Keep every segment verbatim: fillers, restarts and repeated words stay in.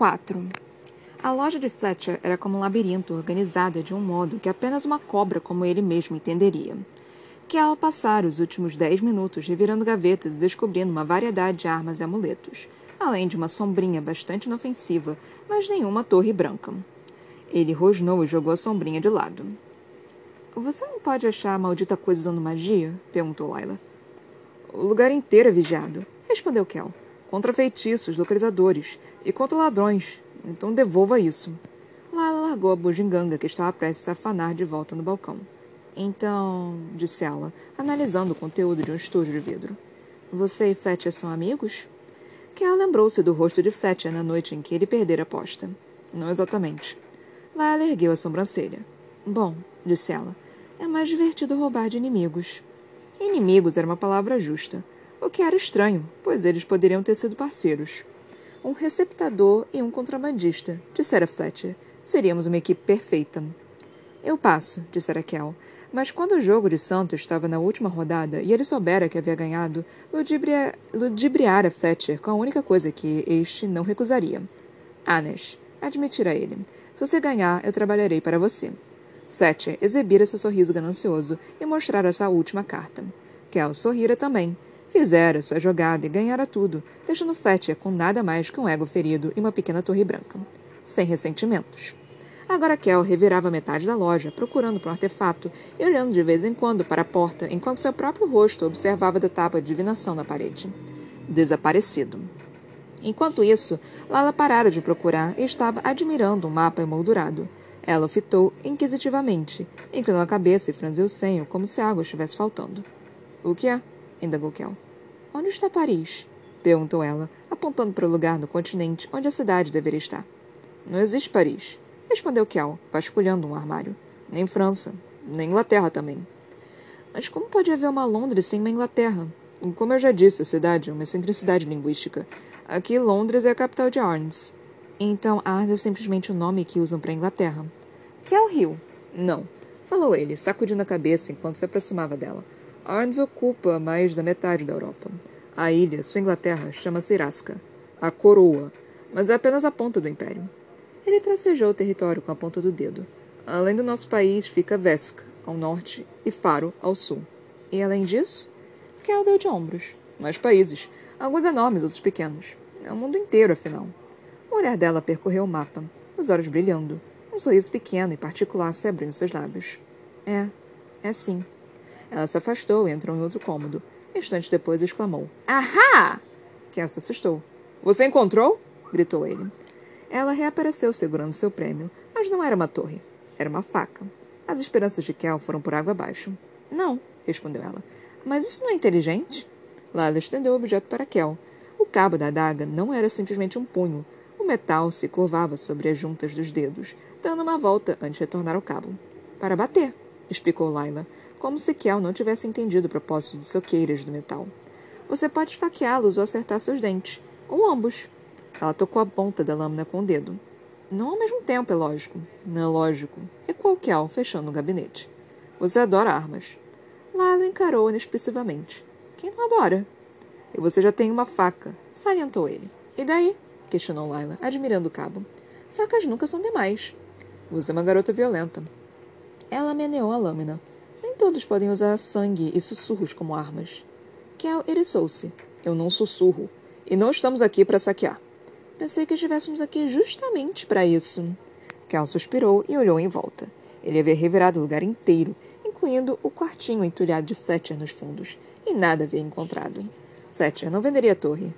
quatro. A loja de Fletcher era como um labirinto organizada de um modo que apenas uma cobra como ele mesmo entenderia. Kell passara os últimos dez minutos revirando gavetas e descobrindo uma variedade de armas e amuletos, além de uma sombrinha bastante inofensiva, mas nenhuma torre branca. Ele rosnou e jogou a sombrinha de lado. — Você não pode achar a maldita coisa usando magia? — perguntou Laila. — O lugar inteiro é vigiado — respondeu Kell. — Contra feitiços, localizadores e contra ladrões. Então devolva isso. Laila largou a bugiganga que estava prestes a afanar de volta no balcão. Então, disse ela, analisando o conteúdo de um estojo de vidro. Você e Fletcher são amigos? Kell lembrou-se do rosto de Fletcher na noite em que ele perdera a aposta. Não exatamente. Laila ergueu a sobrancelha. Bom, disse ela, é mais divertido roubar de inimigos. Inimigos era uma palavra justa, o que era estranho, pois eles poderiam ter sido parceiros. Um receptador e um contrabandista, dissera Fletcher. Seríamos uma equipe perfeita. Eu passo, dissera Kell. Mas quando o jogo de Santo estava na última rodada e ele soubera que havia ganhado, ludibria... ludibriara Fletcher com a única coisa que este não recusaria. Arnes, admitira ele. Se você ganhar, eu trabalharei para você. Fletcher exibira seu sorriso ganancioso e mostrara sua última carta. Kell sorrira também. Fizera sua jogada e ganhara tudo, deixando Fletcher com nada mais que um ego ferido e uma pequena torre branca. Sem ressentimentos. Agora Kell revirava metade da loja, procurando por um artefato e olhando de vez em quando para a porta, enquanto seu próprio rosto observava da tábua de divinação na parede. Desaparecido. Enquanto isso, Laila parara de procurar e estava admirando um mapa emoldurado. Ela o fitou inquisitivamente, inclinou a cabeça e franziu o senho como se algo estivesse faltando. — O que é? Indagou Kell. — Onde está Parrish? Perguntou ela, apontando para o lugar no continente onde a cidade deveria estar. — Não existe Parrish, respondeu Kell, vasculhando um armário. Nem França, nem Inglaterra também. Mas como pode haver uma Londres sem uma Inglaterra? Como eu já disse, a cidade é uma excentricidade linguística. Aqui Londres é a capital de Arnes. Então Arnes é simplesmente o nome que usam para a Inglaterra. Kell riu. Não, falou ele, sacudindo a cabeça enquanto se aproximava dela. Arnes ocupa mais da metade da Europa. A ilha, sua Inglaterra, chama-se Erasca, a coroa, mas é apenas a ponta do império. Ele tracejou o território com a ponta do dedo. Além do nosso país fica Vesca, ao norte, e Faro, ao sul. E além disso, Kell deu de ombros. Mais países, alguns enormes, outros pequenos. É o mundo inteiro, afinal. O olhar dela percorreu o mapa, os olhos brilhando. Um sorriso pequeno e particular se abriu nos seus lábios. É, é sim. Ela se afastou e entrou em outro cômodo. Instantes depois exclamou. Ahá! Kell se assustou. Você encontrou? Gritou ele. Ela reapareceu segurando seu prêmio, mas não era uma torre. Era uma faca. As esperanças de Kell foram por água abaixo. Não, respondeu ela. Mas isso não é inteligente? Laila estendeu o objeto para Kell. O cabo da adaga não era simplesmente um punho. O metal se curvava sobre as juntas dos dedos, dando uma volta antes de retornar ao cabo. Para bater, explicou Laila, como se Kell não tivesse entendido o propósito de soqueiras do metal. Você pode esfaqueá-los ou acertar seus dentes. Ou ambos. Ela tocou a ponta da lâmina com o dedo. Não ao mesmo tempo, é lógico. Não é lógico. Recuou Kell, fechando o gabinete. Você adora armas. Laila encarou inexpressivamente. Quem não adora? E você já tem uma faca, salientou ele. E daí? Questionou Laila, admirando o cabo. Facas nunca são demais. Você é uma garota violenta. Ela meneou a lâmina. Nem todos podem usar sangue e sussurros como armas. Kell eriçou-se. Eu não sussurro. E não estamos aqui para saquear. Pensei que estivéssemos aqui justamente para isso. Kell suspirou e olhou em volta. Ele havia revirado o lugar inteiro, incluindo o quartinho entulhado de Fletcher nos fundos, e nada havia encontrado. Fletcher não venderia a torre.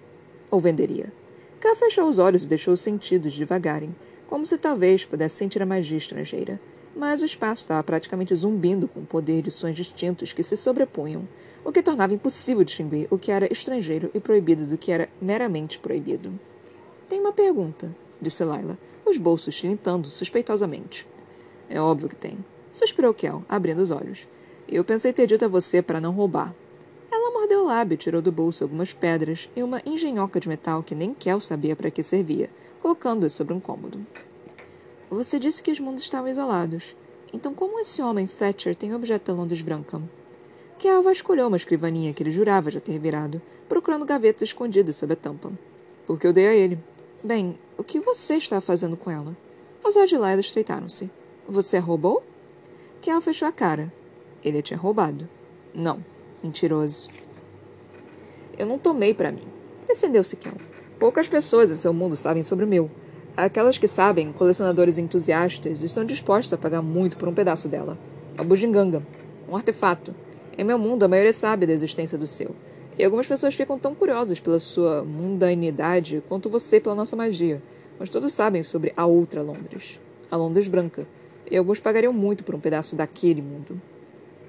Ou venderia. Kell fechou os olhos e deixou os sentidos devagarem, como se talvez pudesse sentir a magia estrangeira. Mas o espaço estava praticamente zumbindo com o poder de sons distintos que se sobrepunham, o que tornava impossível distinguir o que era estrangeiro e proibido do que era meramente proibido. — Tem uma pergunta, disse Laila, os bolsos tilintando suspeitosamente. — É óbvio que tem, suspirou Kell, abrindo os olhos. — Eu pensei ter dito a você para não roubar. Ela mordeu o lábio e tirou do bolso algumas pedras e uma engenhoca de metal que nem Kell sabia para que servia, colocando-as sobre um cômodo. — Você disse que os mundos estavam isolados. Então como esse homem, Fletcher, tem objeto da Londres Branca? Kell vasculhou uma escrivaninha que ele jurava já ter virado, procurando gavetas escondidas sob a tampa. — Porque eu dei a ele. Bem, o que você está fazendo com ela? Os olhos de Laila estreitaram-se. Você a roubou? Kell fechou a cara. Ele a tinha roubado. Não, mentiroso. Eu não tomei para mim. Defendeu-se Kell. Poucas pessoas em seu mundo sabem sobre o meu. Aquelas que sabem, colecionadores entusiastas, estão dispostos a pagar muito por um pedaço dela. Uma bugiganga. Um artefato. Em meu mundo, a maioria sabe da existência do seu. E algumas pessoas ficam tão curiosas pela sua mundanidade quanto você pela nossa magia. Mas todos sabem sobre a outra Londres. A Londres Branca. E alguns pagariam muito por um pedaço daquele mundo.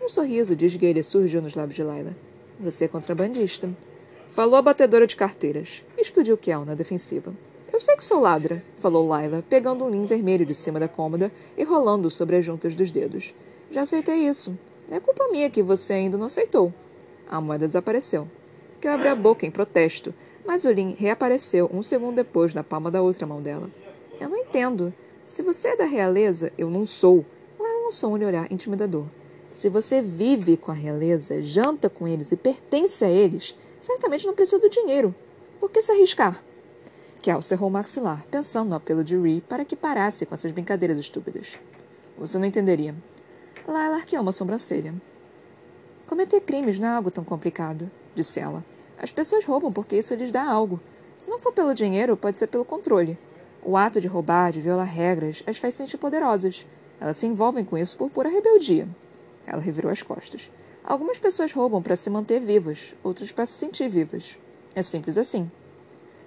Um sorriso de esguelha surgiu nos lábios de Laila. Você é contrabandista. Falou a batedora de carteiras. Explodiu Kell na defensiva. Eu sei que sou ladra, falou Laila, pegando um linho vermelho de cima da cômoda e rolando sobre as juntas dos dedos. Já aceitei isso. É culpa minha que você ainda não aceitou. A moeda desapareceu. Kell abriu a boca em protesto, mas o linho reapareceu um segundo depois na palma da outra mão dela. Eu não entendo. Se você é da realeza, eu não sou. Laila lançou um olhar intimidador. Se você vive com a realeza, janta com eles e pertence a eles, certamente não precisa do dinheiro. Por que se arriscar? Kell cerrou o maxilar, pensando no apelo de Rhy para que parasse com essas brincadeiras estúpidas. Você não entenderia. Laila arqueou uma sobrancelha. Cometer crimes não é algo tão complicado, disse ela. As pessoas roubam porque isso lhes dá algo. Se não for pelo dinheiro, pode ser pelo controle. O ato de roubar, de violar regras, as faz sentir poderosas. Elas se envolvem com isso por pura rebeldia. Ela revirou as costas. Algumas pessoas roubam para se manter vivas, outras para se sentir vivas. É simples assim.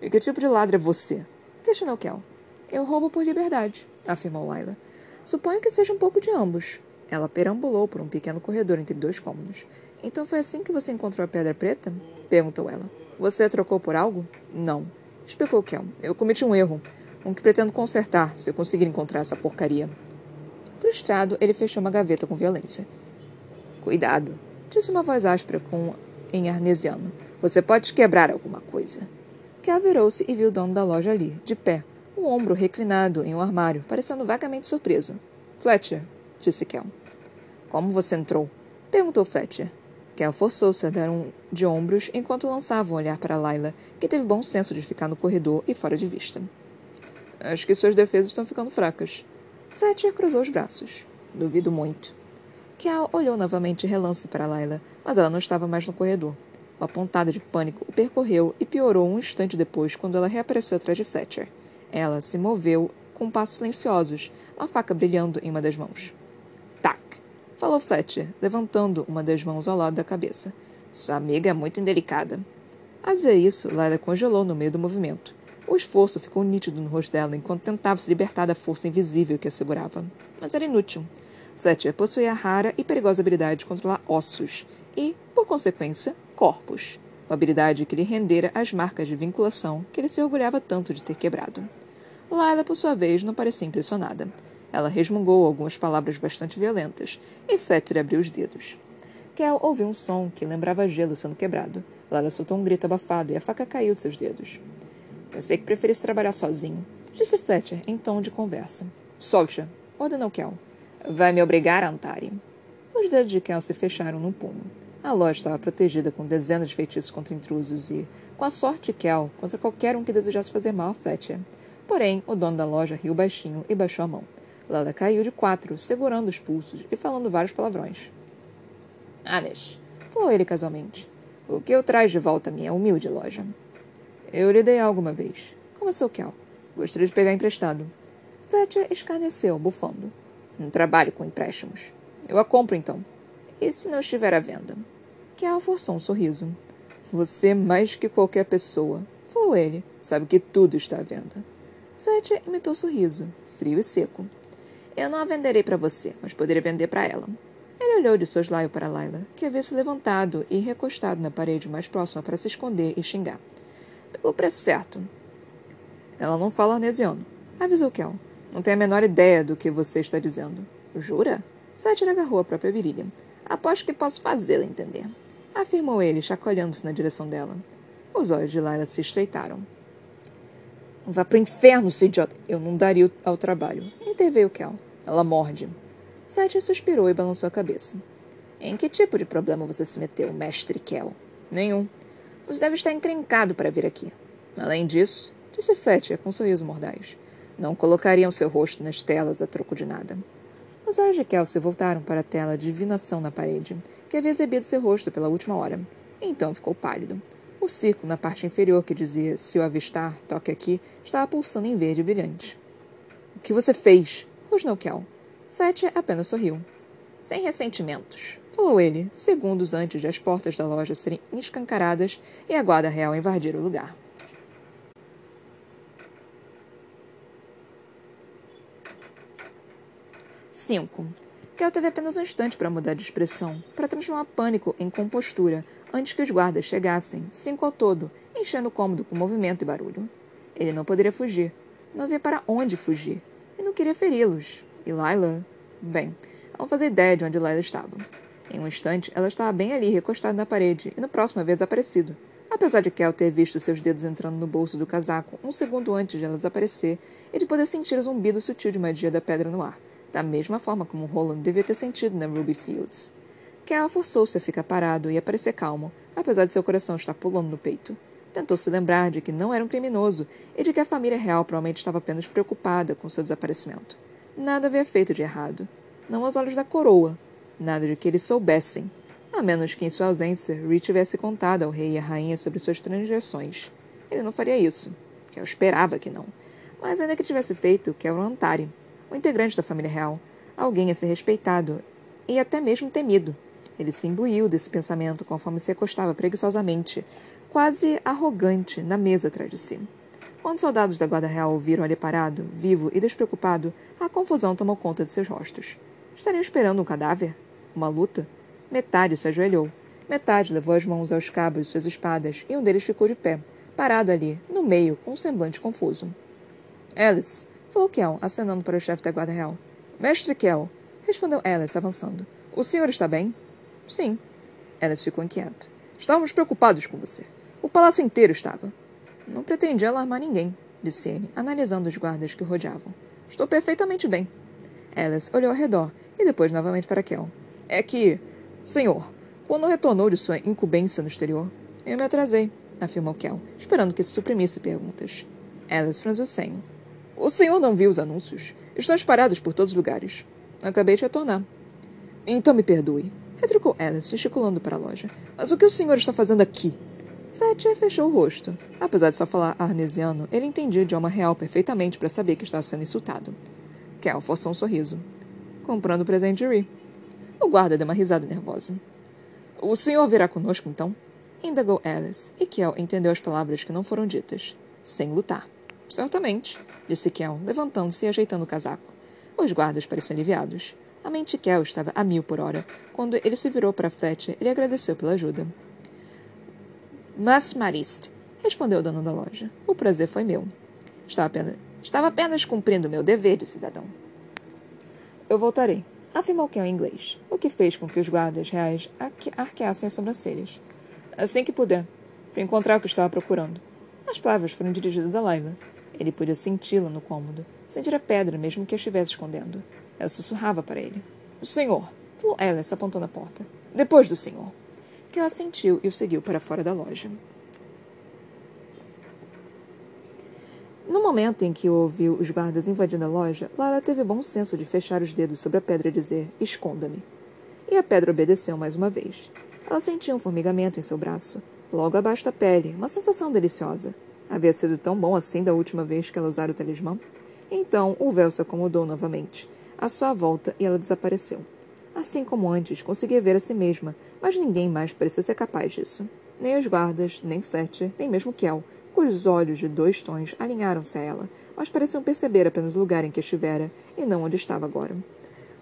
E que tipo de ladra é você? Questionou Kell. Eu roubo por liberdade, afirmou Laila. Suponho que seja um pouco de ambos. Ela perambulou por um pequeno corredor entre dois cômodos. Então foi assim que você encontrou a pedra preta? Perguntou ela. Você a trocou por algo? Não. Explicou Kell. Eu cometi um erro. Um que pretendo consertar, se eu conseguir encontrar essa porcaria. Frustrado, ele fechou uma gaveta com violência. Cuidado, disse uma voz áspera com... em arnesiano. Você pode quebrar alguma coisa. Kell virou-se e viu o dono da loja ali, de pé, o ombro reclinado em um armário, parecendo vagamente surpreso. Fletcher, disse Kell. Como você entrou? Perguntou Fletcher. Kell forçou-se a dar um de ombros enquanto lançava um olhar para Laila, que teve bom senso de ficar no corredor e fora de vista. Acho que suas defesas estão ficando fracas. Fletcher cruzou os braços. Duvido muito. Kell olhou novamente de relance para Laila, mas ela não estava mais no corredor. Uma pontada de pânico o percorreu e piorou um instante depois quando ela reapareceu atrás de Fletcher. Ela se moveu com passos silenciosos, uma faca brilhando em uma das mãos. Tac! Falou Fletcher, levantando uma das mãos ao lado da cabeça. Sua amiga é muito indelicada. A dizer isso, Laila congelou no meio do movimento. O esforço ficou nítido no rosto dela enquanto tentava se libertar da força invisível que a segurava. Mas era inútil. Fletcher possuía a rara e perigosa habilidade de controlar ossos e, por consequência, corpos, uma habilidade que lhe rendera as marcas de vinculação que ele se orgulhava tanto de ter quebrado. Laila, por sua vez, não parecia impressionada. Ela resmungou algumas palavras bastante violentas, e Fletcher abriu os dedos. Kell ouviu um som que lembrava gelo sendo quebrado. Laila soltou um grito abafado e a faca caiu de seus dedos. — Pensei que preferisse trabalhar sozinho — disse Fletcher em tom de conversa. — Solte-a — ordenou Kell. — Vai me obrigar, Antari. Os dedos de Kell se fecharam num punho. A loja estava protegida com dezenas de feitiços contra intrusos e, com a sorte de Kell, contra qualquer um que desejasse fazer mal a Fletcher. Porém, o dono da loja riu baixinho e baixou a mão. Laila caiu de quatro, segurando os pulsos e falando vários palavrões. — Arnes — falou ele casualmente. — O que eu traz de volta à minha humilde loja? — Eu lhe dei alguma vez. Começou Kell. Gostaria de pegar emprestado. Fletcher escarneceu, bufando. — Não trabalho com empréstimos. Eu a compro, então. E se não estiver à venda? Kell forçou um sorriso. — Você mais que qualquer pessoa, falou ele, sabe que tudo está à venda. Fletcher imitou o sorriso, frio e seco. — Eu não a venderei para você, mas poderia vender para ela. Ele olhou de soslaio para Laila, que havia se levantado e recostado na parede mais próxima para se esconder e xingar. — Pelo preço certo. — Ela não fala arnesiano, avisou Kell. Não tem a menor ideia do que você está dizendo. — Jura? Fletcher agarrou a própria virilha. — Aposto que posso fazê-la entender. Afirmou ele, chacoalhando-se na direção dela. Os olhos de Laila se estreitaram. — Vá pro inferno, seu idiota! Eu não daria ao trabalho. Interveio Kell. Ela morde. Fletcher suspirou e balançou a cabeça. — Em que tipo de problema você se meteu, mestre Kell? — Nenhum. — Você deve estar encrencado para vir aqui. — Além disso, disse Fletcher com um sorriso mordaz. Não colocariam seu rosto nas telas a troco de nada. Os olhos de Kell se voltaram para a tela de divinação na parede, que havia exibido seu rosto pela última hora. Então ficou pálido. O círculo na parte inferior que dizia, se o avistar, toque aqui, estava pulsando em verde brilhante. — O que você fez? — rosnou Kell. Fletcher apenas sorriu. — Sem ressentimentos — falou ele, segundos antes de as portas da loja serem escancaradas e a guarda real invadir o lugar. cinco. Kell teve apenas um instante para mudar de expressão, para transformar pânico em compostura, antes que os guardas chegassem, cinco ao todo, enchendo o cômodo com movimento e barulho. Ele não poderia fugir. Não havia para onde fugir. E não queria feri-los. E Laila? Bem, ela não fazia ideia de onde Laila estava. Em um instante, ela estava bem ali, recostada na parede, e no próximo havia desaparecido. Apesar de Kell ter visto seus dedos entrando no bolso do casaco um segundo antes de ela desaparecer, e de poder sentir o zumbido sutil de magia da pedra no ar, da mesma forma como Roland devia ter sentido na Ruby Fields. Kell forçou-se a ficar parado e a parecer calmo, apesar de seu coração estar pulando no peito. Tentou se lembrar de que não era um criminoso e de que a família real provavelmente estava apenas preocupada com seu desaparecimento. Nada havia feito de errado. Não aos olhos da coroa. Nada de que eles soubessem. A menos que, em sua ausência, Rhy tivesse contado ao rei e à rainha sobre suas transgressões. Ele não faria isso. Kell esperava que não. Mas ainda que tivesse feito, Kell era um Antari, o integrante da família real, alguém a ser respeitado e até mesmo temido. Ele se imbuiu desse pensamento conforme se acostava preguiçosamente, quase arrogante, na mesa atrás de si. Quando os soldados da guarda real o viram ali parado, vivo e despreocupado, a confusão tomou conta de seus rostos. Estariam esperando um cadáver? Uma luta? Metade se ajoelhou. Metade levou as mãos aos cabos de suas espadas e um deles ficou de pé, parado ali, no meio, com um semblante confuso. — Alice! Falou Kell, acenando para o chefe da guarda real. — Mestre Kell! Respondeu Alice, avançando. — O senhor está bem? — Sim. Alice ficou inquieta. — Estávamos preocupados com você. O palácio inteiro estava. — Não pretendia alarmar ninguém, disse ele, analisando os guardas que o rodeavam. — Estou perfeitamente bem. Alice olhou ao redor e depois novamente para Kell. — É que... Senhor, quando retornou de sua incumbência no exterior, eu me atrasei, afirmou Kell, esperando que se suprimisse perguntas. Alice franziu o senho. — O senhor não viu os anúncios? Estão espalhados por todos os lugares. Acabei de retornar. — Então me perdoe, retrucou Alice, gesticulando para a loja. — Mas o que o senhor está fazendo aqui? Fletcher fechou o rosto. Apesar de só falar arnesiano, ele entendia o idioma real perfeitamente para saber que estava sendo insultado. Kell forçou um sorriso. — Comprando o presente de Rhy. O guarda deu uma risada nervosa. — O senhor virá conosco, então? Indagou Alice, e Kell entendeu as palavras que não foram ditas. Sem lutar. — Certamente, disse Kell, levantando-se e ajeitando o casaco. Os guardas pareciam aliviados. A mente de Kell estava a mil por hora. Quando ele se virou para Fletcher, ele agradeceu pela ajuda. — Mas mariste, respondeu o dono da loja. — O prazer foi meu. Estava apenas, estava apenas cumprindo o meu dever de cidadão. — Eu voltarei, afirmou Kell em inglês, o que fez com que os guardas reais arqueassem as sobrancelhas. — Assim que puder, para encontrar o que estava procurando. As palavras foram dirigidas a Laila. Ele podia senti-la no cômodo, sentir a pedra mesmo que a estivesse escondendo. Ela sussurrava para ele. — O senhor! Falou Alice, apontando a porta. — Depois do senhor! Que ela assentiu e o seguiu para fora da loja. No momento em que ouviu os guardas invadindo a loja, Laila teve bom senso de fechar os dedos sobre a pedra e dizer — Esconda-me! E a pedra obedeceu mais uma vez. Ela sentiu um formigamento em seu braço, logo abaixo da pele, uma sensação deliciosa. Havia sido tão bom assim da última vez que ela usara o talismã. Então, o véu se acomodou novamente, à sua volta, e ela desapareceu. Assim como antes, conseguia ver a si mesma, mas ninguém mais parecia ser capaz disso. Nem os guardas, nem Fletcher, nem mesmo Kell, cujos olhos de dois tons alinharam-se a ela, mas pareciam perceber apenas o lugar em que estivera, e não onde estava agora.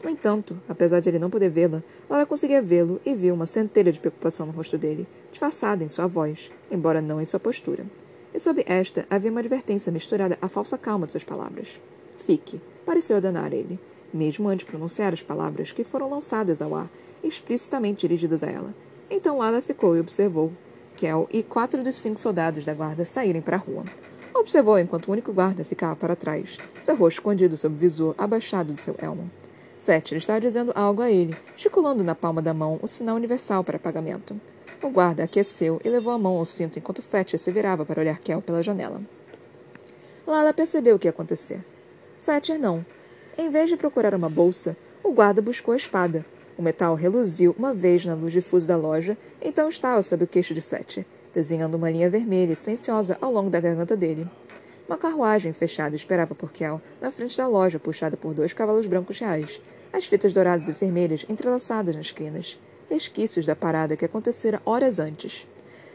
No entanto, apesar de ele não poder vê-la, ela conseguia vê-lo e viu uma centelha de preocupação no rosto dele, disfarçada em sua voz, embora não em sua postura. E sob esta havia uma advertência misturada à falsa calma de suas palavras. Fique, pareceu ordenar ele, mesmo antes de pronunciar as palavras que foram lançadas ao ar, explicitamente dirigidas a ela. Então Laila ficou e observou Kell e quatro dos cinco soldados da guarda saírem para a rua. Observou enquanto o único guarda ficava para trás, seu rosto escondido sob o visor abaixado de seu elmo. Fletcher estava dizendo algo a ele, gesticulando na palma da mão o sinal universal para pagamento. O guarda aqueceu e levou a mão ao cinto enquanto Fletcher se virava para olhar Kell pela janela. Lala percebeu o que ia acontecer. Satcher não. Em vez de procurar uma bolsa, o guarda buscou a espada. O metal reluziu uma vez na luz difusa da loja, então estava sob o queixo de Fletcher, desenhando uma linha vermelha e silenciosa ao longo da garganta dele. Uma carruagem fechada esperava por Kell na frente da loja, puxada por dois cavalos brancos reais, as fitas douradas e vermelhas entrelaçadas nas crinas, resquícios da parada que acontecera horas antes.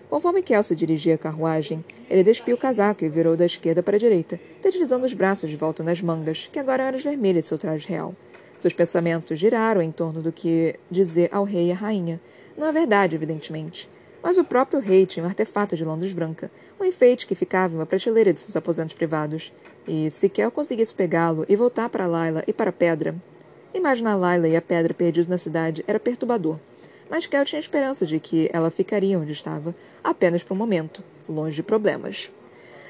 Conforme Kell se dirigia à carruagem, ele despiu o casaco e virou da esquerda para a direita, deslizando os braços de volta nas mangas, que agora eram vermelhas seu traje real. Seus pensamentos giraram em torno do que dizer ao rei e à rainha. Não é verdade, evidentemente. Mas o próprio rei tinha um artefato de Londres Branca, um enfeite que ficava em uma prateleira de seus aposentos privados. E, se Kell conseguisse pegá-lo e voltar para Laila e para a pedra... Imaginar Laila e a pedra perdidos na cidade era perturbador. Mas Kell tinha esperança de que ela ficaria onde estava, apenas por um momento, longe de problemas.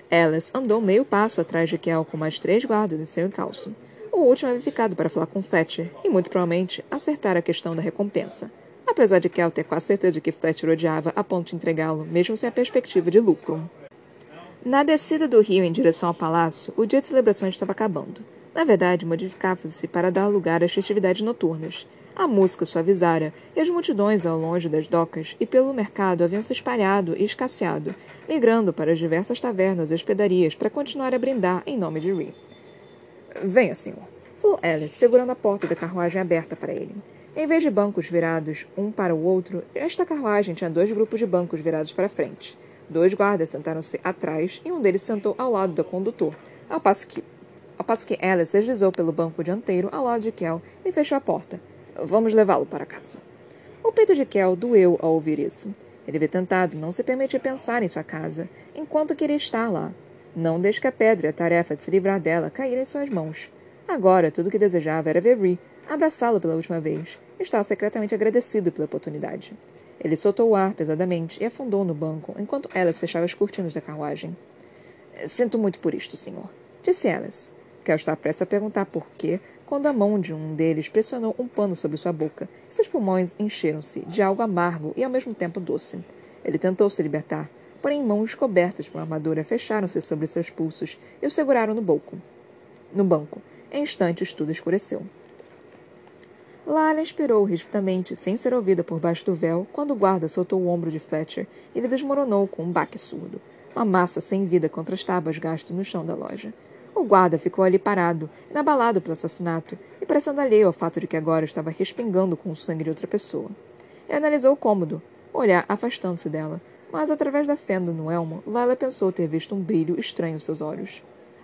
Alice andou meio passo atrás de Kell com mais três guardas em seu encalço. O último havia ficado para falar com Fletcher e, muito provavelmente, acertar a questão da recompensa. Apesar de Kell ter quase certeza de que Fletcher odiava a ponto de entregá-lo, mesmo sem a perspectiva de lucro. Na descida do rio em direção ao palácio, o dia de celebrações estava acabando. Na verdade, modificava-se para dar lugar às festividades noturnas. A música suavizara, e as multidões ao longe das docas e pelo mercado haviam se espalhado e escasseado, migrando para as diversas tavernas e hospedarias para continuar a brindar em nome de Rhy. — Venha, senhor — falou Alice, segurando a porta da carruagem aberta para ele. Em vez de bancos virados um para o outro, esta carruagem tinha dois grupos de bancos virados para frente. Dois guardas sentaram-se atrás e um deles sentou ao lado do condutor, ao passo que, ao passo que Alice deslizou pelo banco dianteiro ao lado de Kell e fechou a porta. — Vamos levá-lo para casa. O peito de Kell doeu ao ouvir isso. Ele havia tentado não se permitir pensar em sua casa, enquanto queria estar lá. Não desde que a pedra e a tarefa de se livrar dela caíram em suas mãos. Agora, tudo o que desejava era ver Rhy, abraçá-lo pela última vez. Estava secretamente agradecido pela oportunidade. Ele soltou o ar pesadamente e afundou no banco, enquanto Alice fechava as cortinas da carruagem. — Sinto muito por isto, senhor — disse Alice. Kell estava prestes a perguntar por quê, quando a mão de um deles pressionou um pano sobre sua boca. Seus pulmões encheram-se de algo amargo e, ao mesmo tempo, doce. Ele tentou se libertar, porém mãos cobertas por uma armadura fecharam-se sobre seus pulsos e o seguraram no banco. No banco. Em instantes, tudo escureceu. Lala inspirou rispidamente, sem ser ouvida por baixo do véu, quando o guarda soltou o ombro de Fletcher e ele desmoronou com um baque surdo. Uma massa sem vida contra as tábuas gastas no chão da loja. O guarda ficou ali parado, inabalado pelo assassinato, e parecendo alheio ao fato de que agora estava respingando com o sangue de outra pessoa. Ele analisou o cômodo, o olhar afastando-se dela, mas através da fenda no elmo, Laila pensou ter visto um brilho estranho em seus olhos.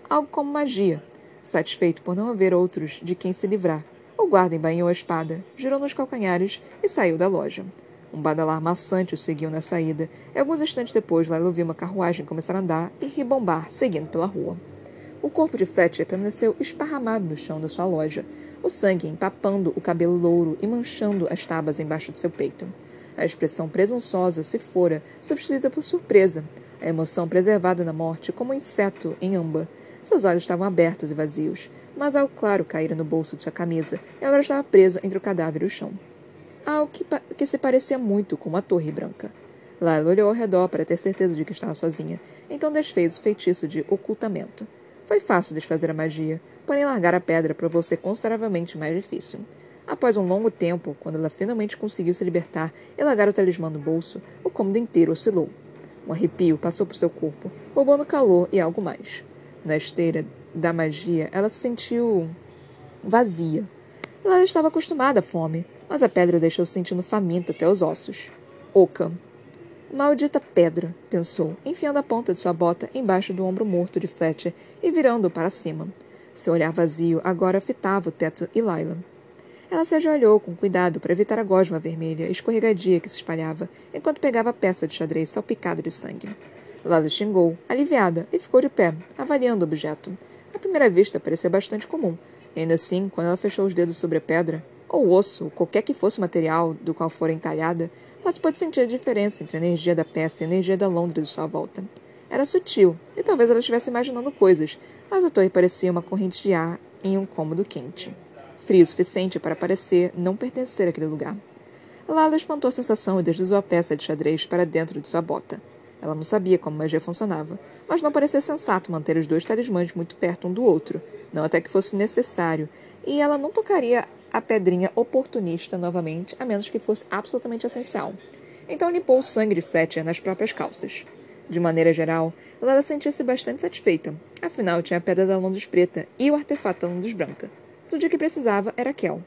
Algo como magia. Satisfeito por não haver outros de quem se livrar, o guarda embainhou a espada, girou nos calcanhares e saiu da loja. Um badalar maçante o seguiu na saída, e alguns instantes depois Laila ouviu uma carruagem começar a andar e ribombar, seguindo pela rua. O corpo de Fletcher permaneceu esparramado no chão da sua loja, o sangue empapando o cabelo louro e manchando as tábuas embaixo de seu peito. A expressão presunçosa se fora, substituída por surpresa, a emoção preservada na morte como um inseto em âmbar. Seus olhos estavam abertos e vazios, mas algo claro caíra no bolso de sua camisa e agora estava preso entre o cadáver e o chão. Algo que, que se parecia muito com uma torre branca. Laila olhou ao redor para ter certeza de que estava sozinha, então desfez o feitiço de ocultamento. Foi fácil desfazer a magia, porém largar a pedra provou ser consideravelmente mais difícil. Após um longo tempo, quando ela finalmente conseguiu se libertar e largar o talismã no bolso, o cômodo inteiro oscilou. Um arrepio passou por seu corpo, roubando calor e algo mais. Na esteira da magia, ela se sentiu vazia. Ela estava acostumada à fome, mas a pedra deixou-se sentindo faminta até os ossos. Oca. Maldita pedra, pensou, enfiando a ponta de sua bota embaixo do ombro morto de Fletcher e virando-o para cima. Seu olhar vazio agora fitava o teto e Laila. Ela se ajoelhou com cuidado para evitar a gosma vermelha escorregadia que se espalhava, enquanto pegava a peça de xadrez salpicada de sangue. Laila xingou, aliviada, e ficou de pé, avaliando o objeto. À primeira vista, parecia bastante comum. E ainda assim, quando ela fechou os dedos sobre a pedra, ou osso, qualquer que fosse o material do qual fora entalhada, mas pôde sentir a diferença entre a energia da peça e a energia da Londres de sua volta. Era sutil, e talvez ela estivesse imaginando coisas, mas a torre parecia uma corrente de ar em um cômodo quente. Frio o suficiente para parecer não pertencer àquele lugar. Lala espantou a sensação e deslizou a peça de xadrez para dentro de sua bota. Ela não sabia como magia funcionava, mas não parecia sensato manter os dois talismãs muito perto um do outro, não até que fosse necessário, e ela não tocaria a pedrinha oportunista novamente, a menos que fosse absolutamente essencial. Então limpou o sangue de Fletcher nas próprias calças. De maneira geral, Laila sentia-se bastante satisfeita. Afinal, tinha a pedra da Londres Preta e o artefato da Londres Branca. Tudo o que precisava era Kell.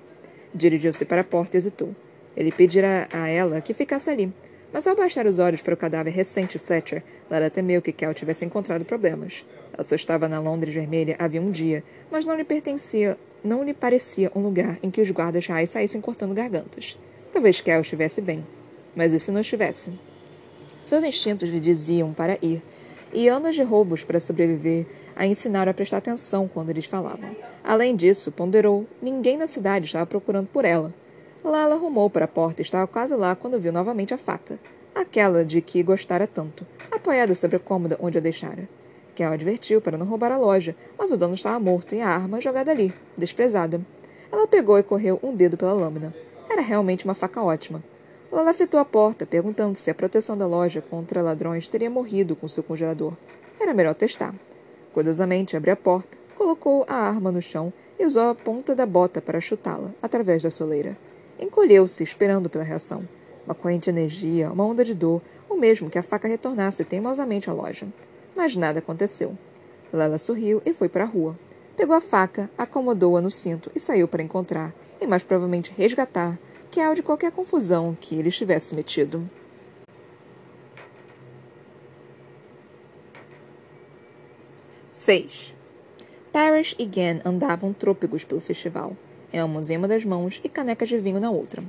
Dirigiu-se para a porta e hesitou. Ele pedira a ela que ficasse ali. Mas ao baixar os olhos para o cadáver recente de Fletcher, Laila temeu que Kell tivesse encontrado problemas. Ela só estava na Londres Vermelha havia um dia, mas não lhe pertencia, não lhe parecia um lugar em que os guardas Rhy saíssem cortando gargantas. Talvez Kell estivesse bem. Mas e se não estivesse? Seus instintos lhe diziam para ir, e anos de roubos para sobreviver a ensinaram a prestar atenção quando eles falavam. Além disso, ponderou, ninguém na cidade estava procurando por ela. Laila rumou para a porta e estava quase lá quando viu novamente a faca, aquela de que gostara tanto, apoiada sobre a cômoda onde a deixara. Kell advertiu para não roubar a loja, mas o dono estava morto e a arma jogada ali, desprezada. Ela pegou e correu um dedo pela lâmina. Era realmente uma faca ótima. Laila fitou a porta, perguntando se a proteção da loja contra ladrões teria morrido com seu congelador. Era melhor testar. Curiosamente, abriu a porta, colocou a arma no chão e usou a ponta da bota para chutá-la, através da soleira. Encolheu-se, esperando pela reação. Uma corrente de energia, uma onda de dor, ou mesmo que a faca retornasse teimosamente à loja. Mas nada aconteceu. Laila sorriu e foi para a rua. Pegou a faca, acomodou-a no cinto e saiu para encontrar, e mais provavelmente resgatar, que é o de qualquer confusão que ele estivesse metido. seis. Parrish e Gann andavam trôpegos pelo festival, elmos em uma das mãos e canecas de vinho na outra.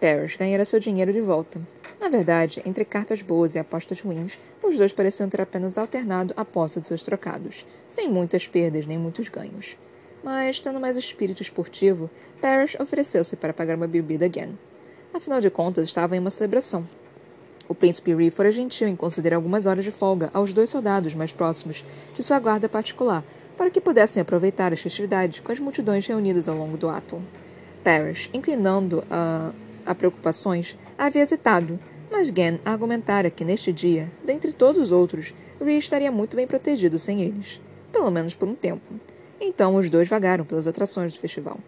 Parrish ganhara seu dinheiro de volta. Na verdade, entre cartas boas e apostas ruins, os dois pareciam ter apenas alternado a posse de seus trocados, sem muitas perdas nem muitos ganhos. Mas, tendo mais espírito esportivo, Parrish ofereceu-se para pagar uma bebida a Gann. Afinal de contas, estava em uma celebração. O príncipe Rhy fora gentil em conceder algumas horas de folga aos dois soldados mais próximos de sua guarda particular, para que pudessem aproveitar as festividades com as multidões reunidas ao longo do ato. Parrish, inclinando a, a preocupações, havia hesitado, mas Gann argumentara que neste dia, dentre todos os outros, Rhy estaria muito bem protegido sem eles, pelo menos por um tempo. Então os dois vagaram pelas atrações do festival.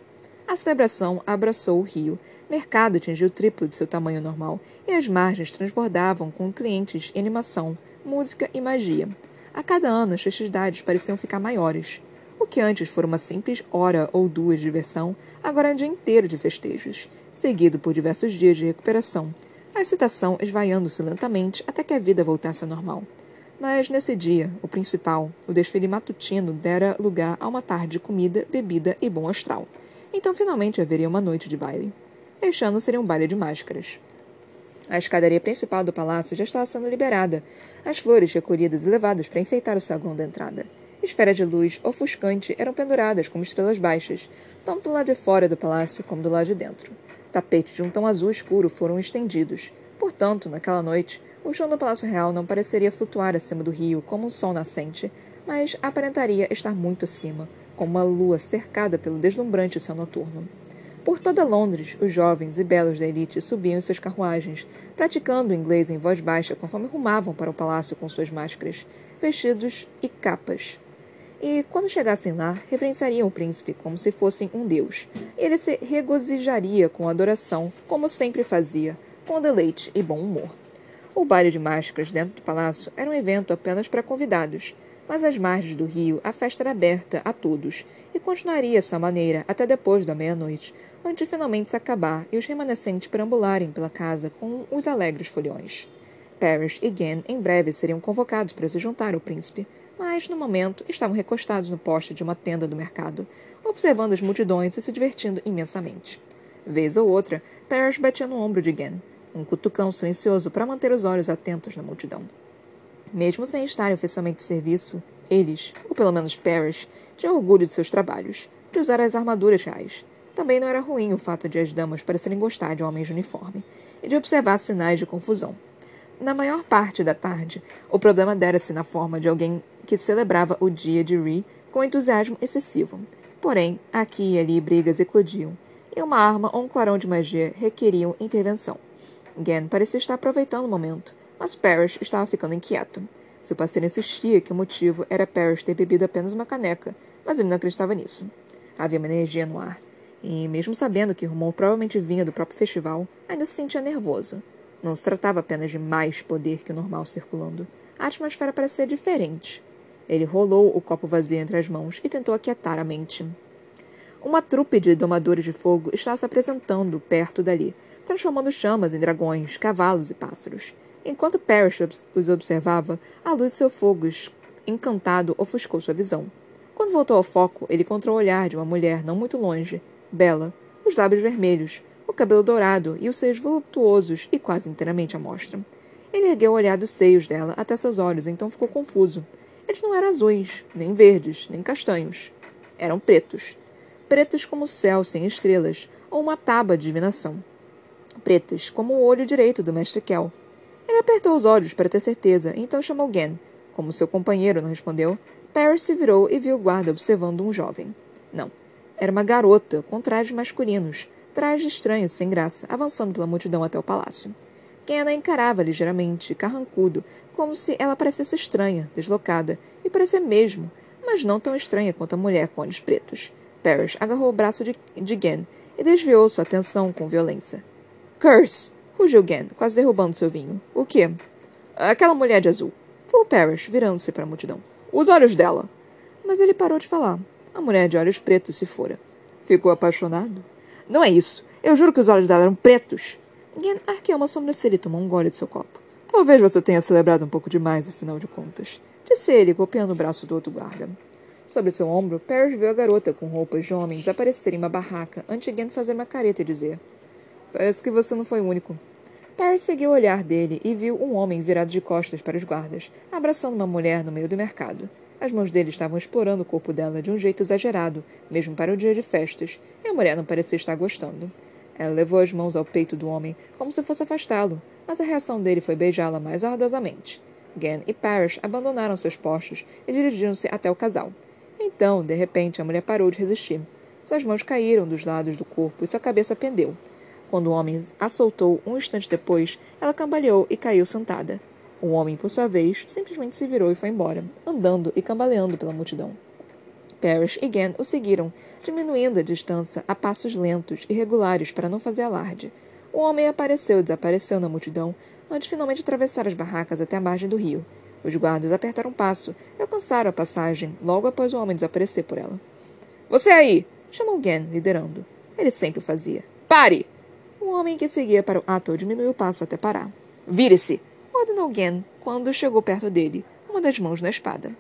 A celebração abraçou o rio, mercado atingiu o triplo de seu tamanho normal, e as margens transbordavam com clientes e animação, música e magia. A cada ano as festividades pareciam ficar maiores. O que antes fora uma simples hora ou duas de diversão, agora é um dia inteiro de festejos, seguido por diversos dias de recuperação, a excitação esvaiando-se lentamente até que a vida voltasse ao normal. Mas, nesse dia, o principal, o desfile matutino, dera lugar a uma tarde de comida, bebida e bom astral. Então, finalmente, haveria uma noite de baile. Este ano seria um baile de máscaras. A escadaria principal do palácio já estava sendo liberada, as flores recolhidas e levadas para enfeitar o saguão da entrada. Esferas de luz ofuscante eram penduradas como estrelas baixas, tanto do lado de fora do palácio como do lado de dentro. Tapetes de um tom azul escuro foram estendidos. Portanto, naquela noite, o chão do Palácio Real não pareceria flutuar acima do rio como um sol nascente, mas aparentaria estar muito acima, como uma lua cercada pelo deslumbrante céu noturno. Por toda Londres, os jovens e belos da elite subiam em suas carruagens, praticando o inglês em voz baixa conforme rumavam para o palácio com suas máscaras, vestidos e capas. E, quando chegassem lá, reverenciariam o príncipe como se fossem um deus. Ele se regozijaria com adoração, como sempre fazia, com deleite e bom humor. O baile de máscaras dentro do palácio era um evento apenas para convidados, mas às margens do rio a festa era aberta a todos e continuaria sua maneira até depois da meia-noite, onde finalmente se acabar e os remanescentes perambularem pela casa com os alegres foliões. Parrish e Gann em breve seriam convocados para se juntar ao príncipe, mas no momento estavam recostados no poste de uma tenda do mercado, observando as multidões e se divertindo imensamente. Vez ou outra, Parrish batia no ombro de Gann, um cutucão silencioso para manter os olhos atentos na multidão. Mesmo sem estarem oficialmente de serviço, eles, ou pelo menos Parrish, tinham orgulho de seus trabalhos, de usar as armaduras reais. Também não era ruim o fato de as damas parecerem gostar de homens de uniforme, e de observar sinais de confusão. Na maior parte da tarde, o problema dera-se na forma de alguém que celebrava o dia de Rhy com entusiasmo excessivo. Porém, aqui e ali brigas eclodiam, e uma arma ou um clarão de magia requeriam intervenção. Gann parecia estar aproveitando o momento, mas Parrish estava ficando inquieto. Seu parceiro insistia que o motivo era Parrish ter bebido apenas uma caneca, mas ele não acreditava nisso. Havia uma energia no ar, e mesmo sabendo que o rumor provavelmente vinha do próprio festival, ainda se sentia nervoso. Não se tratava apenas de mais poder que o normal circulando. A atmosfera parecia diferente. Ele rolou o copo vazio entre as mãos e tentou aquietar a mente. Uma trupe de domadores de fogo estava se apresentando perto dali, transformando chamas em dragões, cavalos e pássaros. Enquanto Parrish os observava, a luz de seu fogo encantado ofuscou sua visão. Quando voltou ao foco, ele encontrou o olhar de uma mulher não muito longe, bela, os lábios vermelhos, o cabelo dourado e os seios voluptuosos e quase inteiramente à mostra. Ele ergueu o olhar dos seios dela até seus olhos, então ficou confuso. Eles não eram azuis, nem verdes, nem castanhos. Eram pretos. Pretos como o céu sem estrelas, ou uma tábua de divinação. Pretos como o olho direito do mestre Kell. Ele apertou os olhos para ter certeza, então chamou Gann. Como seu companheiro não respondeu, Parrish se virou e viu o guarda observando um jovem. Não. Era uma garota, com trajes masculinos, trajes estranhos, sem graça, avançando pela multidão até o palácio. Gann a encarava ligeiramente, carrancudo, como se ela parecesse estranha, deslocada, e parecia mesmo, mas não tão estranha quanto a mulher com olhos pretos. Parrish agarrou o braço de, de Gann e desviou sua atenção com violência. — Curse! — rugiu Gann, quase derrubando seu vinho. — O quê? — Aquela mulher de azul — falou Parrish, virando-se para a multidão. — Os olhos dela! Mas ele parou de falar. A mulher de olhos pretos se fora. — Ficou apaixonado? — Não é isso! Eu juro que os olhos dela eram pretos! Gann arqueou uma sobrancelha e tomou um gole de seu copo. — Talvez você tenha celebrado um pouco demais, afinal de contas — disse ele, golpeando o braço do outro guarda. Sobre seu ombro, Parrish viu a garota com roupas de homens aparecer em uma barraca antes de Gann fazer uma careta e dizer: Parece que você não foi o único. Parrish seguiu o olhar dele e viu um homem virado de costas para os guardas, abraçando uma mulher no meio do mercado. As mãos dele estavam explorando o corpo dela de um jeito exagerado, mesmo para o dia de festas, e a mulher não parecia estar gostando. Ela levou as mãos ao peito do homem como se fosse afastá-lo, mas a reação dele foi beijá-la mais ardosamente. Gann e Parrish abandonaram seus postos e dirigiram-se até o casal. Então, de repente, a mulher parou de resistir. Suas mãos caíram dos lados do corpo e sua cabeça pendeu. Quando o homem a soltou um instante depois, ela cambaleou e caiu sentada. O homem, por sua vez, simplesmente se virou e foi embora, andando e cambaleando pela multidão. Parrish e Gann o seguiram, diminuindo a distância a passos lentos e regulares para não fazer alarde. O homem apareceu e desapareceu na multidão, antes de finalmente atravessar as barracas até a margem do rio. Os guardas apertaram o passo e alcançaram a passagem logo após o homem desaparecer por ela. — Você aí! — chamou Gann, liderando. Ele sempre o fazia. — Pare! O homem que seguia para o ato diminuiu o passo até parar. — Vire-se! — ordenou Gann quando chegou perto dele, uma das mãos na espada.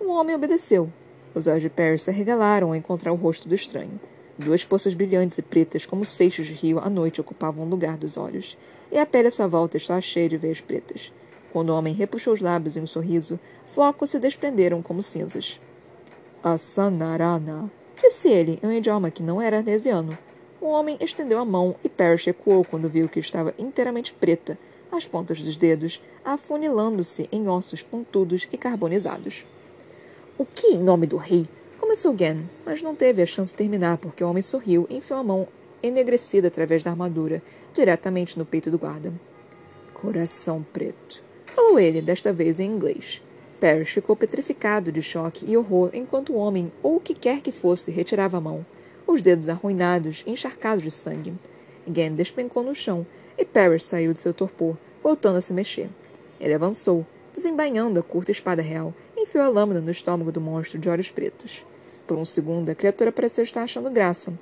O homem obedeceu. Os olhos de Parrish se arregalaram ao encontrar o rosto do estranho. Duas poças brilhantes e pretas como seixos de rio à noite ocupavam o lugar dos olhos, e a pele à sua volta estava cheia de veias pretas. Quando o homem repuxou os lábios em um sorriso, flocos se desprenderam como cinzas. — Asanarana! — disse ele, em um idioma que não era arnesiano. O homem estendeu a mão e Parrish recuou quando viu que estava inteiramente preta, as pontas dos dedos afunilando-se em ossos pontudos e carbonizados. — O que, em nome do rei? Começou Gann, mas não teve a chance de terminar porque o homem sorriu e enfiou a mão enegrecida através da armadura, diretamente no peito do guarda. — Coração preto! Falou ele, desta vez em inglês. Parrish ficou petrificado de choque e horror enquanto o homem, ou o que quer que fosse, retirava a mão, os dedos arruinados e encharcados de sangue. Gann despencou no chão, e Parrish saiu de seu torpor, voltando a se mexer. Ele avançou, desembainhando a curta espada real, e enfiou a lâmina no estômago do monstro de olhos pretos. Por um segundo, a criatura pareceu estar achando graça.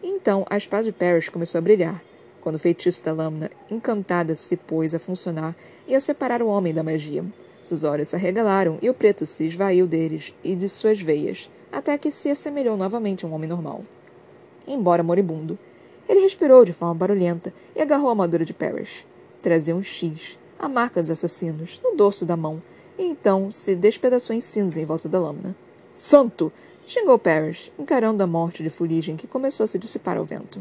Então, a espada de Parrish começou a brilhar. Quando o feitiço da lâmina, encantada, se pôs a funcionar e a separar o homem da magia. Seus olhos se arregalaram e o preto se esvaiu deles e de suas veias, até que se assemelhou novamente a um homem normal. Embora moribundo, ele respirou de forma barulhenta e agarrou a armadura de Parrish. Trazia um X, a marca dos assassinos, no dorso da mão, e então se despedaçou em cinza em volta da lâmina. — Santo! — xingou Parrish, encarando a morte de fuligem que começou a se dissipar ao vento.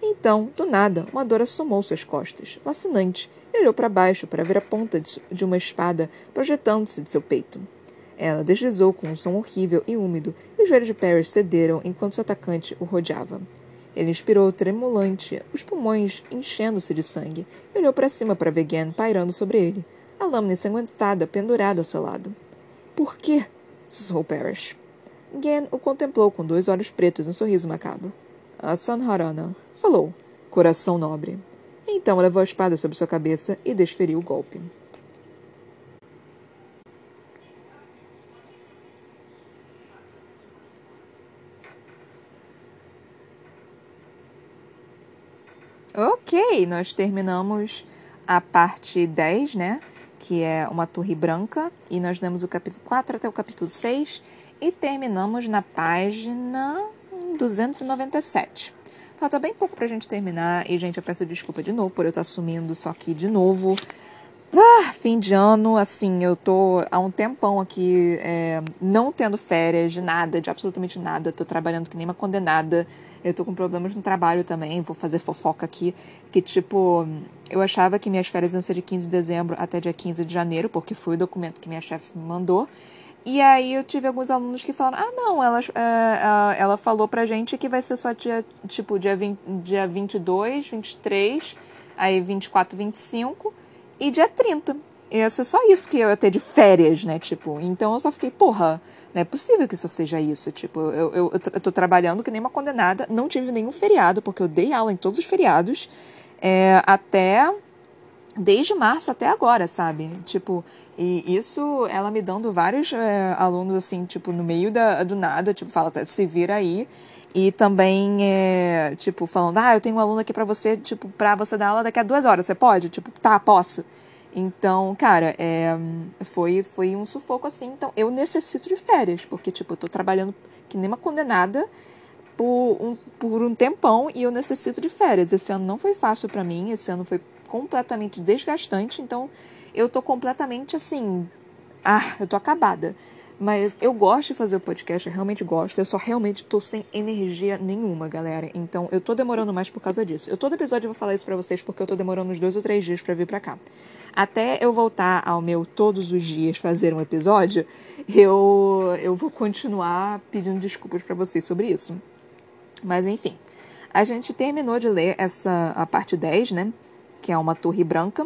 Então, do nada, uma dor assomou suas costas, lacinante, e olhou para baixo para ver a ponta de uma espada projetando-se de seu peito. Ela deslizou com um som horrível e úmido, e os joelhos de Parrish cederam enquanto seu atacante o rodeava. Ele inspirou tremulante, os pulmões enchendo-se de sangue, e olhou para cima para ver Gann pairando sobre ele. a lâmina ensanguentada pendurada ao seu lado. — Por quê? — sussurrou Parrish. Gann o contemplou com dois olhos pretos e um sorriso macabro. — A Sanharana falou. — Coração nobre. Então levou a espada sobre sua cabeça e desferiu o golpe. Ok, nós terminamos a parte dez, né? Que é uma torre branca. E nós demos o capítulo quatro até o capítulo seis. E terminamos na página duzentos e noventa e sete. Falta bem pouco pra gente terminar. E, gente, eu peço desculpa de novo por eu estar assumindo só aqui de novo. Ah, fim de ano, assim, eu tô há um tempão aqui é, não tendo férias de nada, de absolutamente nada. Tô trabalhando que nem uma condenada. Eu tô com problemas no trabalho também, vou fazer fofoca aqui. Que, tipo, eu achava que minhas férias iam ser de quinze de dezembro até dia quinze de janeiro, porque foi o documento que minha chefe me mandou. E aí eu tive alguns alunos que falaram, ah, não, ela, é, ela falou pra gente que vai ser só dia, tipo, dia, vinte, dia vinte e dois, vinte e três, aí vinte e quatro, vinte e cinco... E dia trinta. Ia ser só isso que eu ia ter de férias, né? Tipo, então eu só fiquei, porra, não é possível que isso seja isso. Tipo, eu, eu, eu tô trabalhando que nem uma condenada. Não tive nenhum feriado, porque eu dei aula em todos os feriados. É, até... Desde março até agora, sabe? Tipo, e isso, ela me dando vários é, alunos, assim, tipo, no meio da, do nada. Tipo, fala, tá, se vira aí. E também, é, tipo, falando, ah, eu tenho um aluno aqui pra você, tipo, pra você dar aula daqui a duas horas, você pode? Tipo, tá, posso. Então, cara, é, foi, foi um sufoco, assim. Então, eu necessito de férias, porque, tipo, eu tô trabalhando que nem uma condenada por um, por um tempão e eu necessito de férias. Esse ano não foi fácil pra mim, esse ano foi completamente desgastante, então eu tô completamente assim, ah, eu tô acabada. Mas eu gosto de fazer o podcast, eu realmente gosto, eu só realmente tô sem energia nenhuma, galera. Então eu tô demorando mais por causa disso. Eu todo episódio vou falar isso pra vocês porque eu tô demorando uns dois ou três dias pra vir pra cá. Até eu voltar ao meu todos os dias fazer um episódio, eu, eu vou continuar pedindo desculpas pra vocês sobre isso. Mas enfim, a gente terminou de ler essa, a parte dez, né? Que é uma torre branca.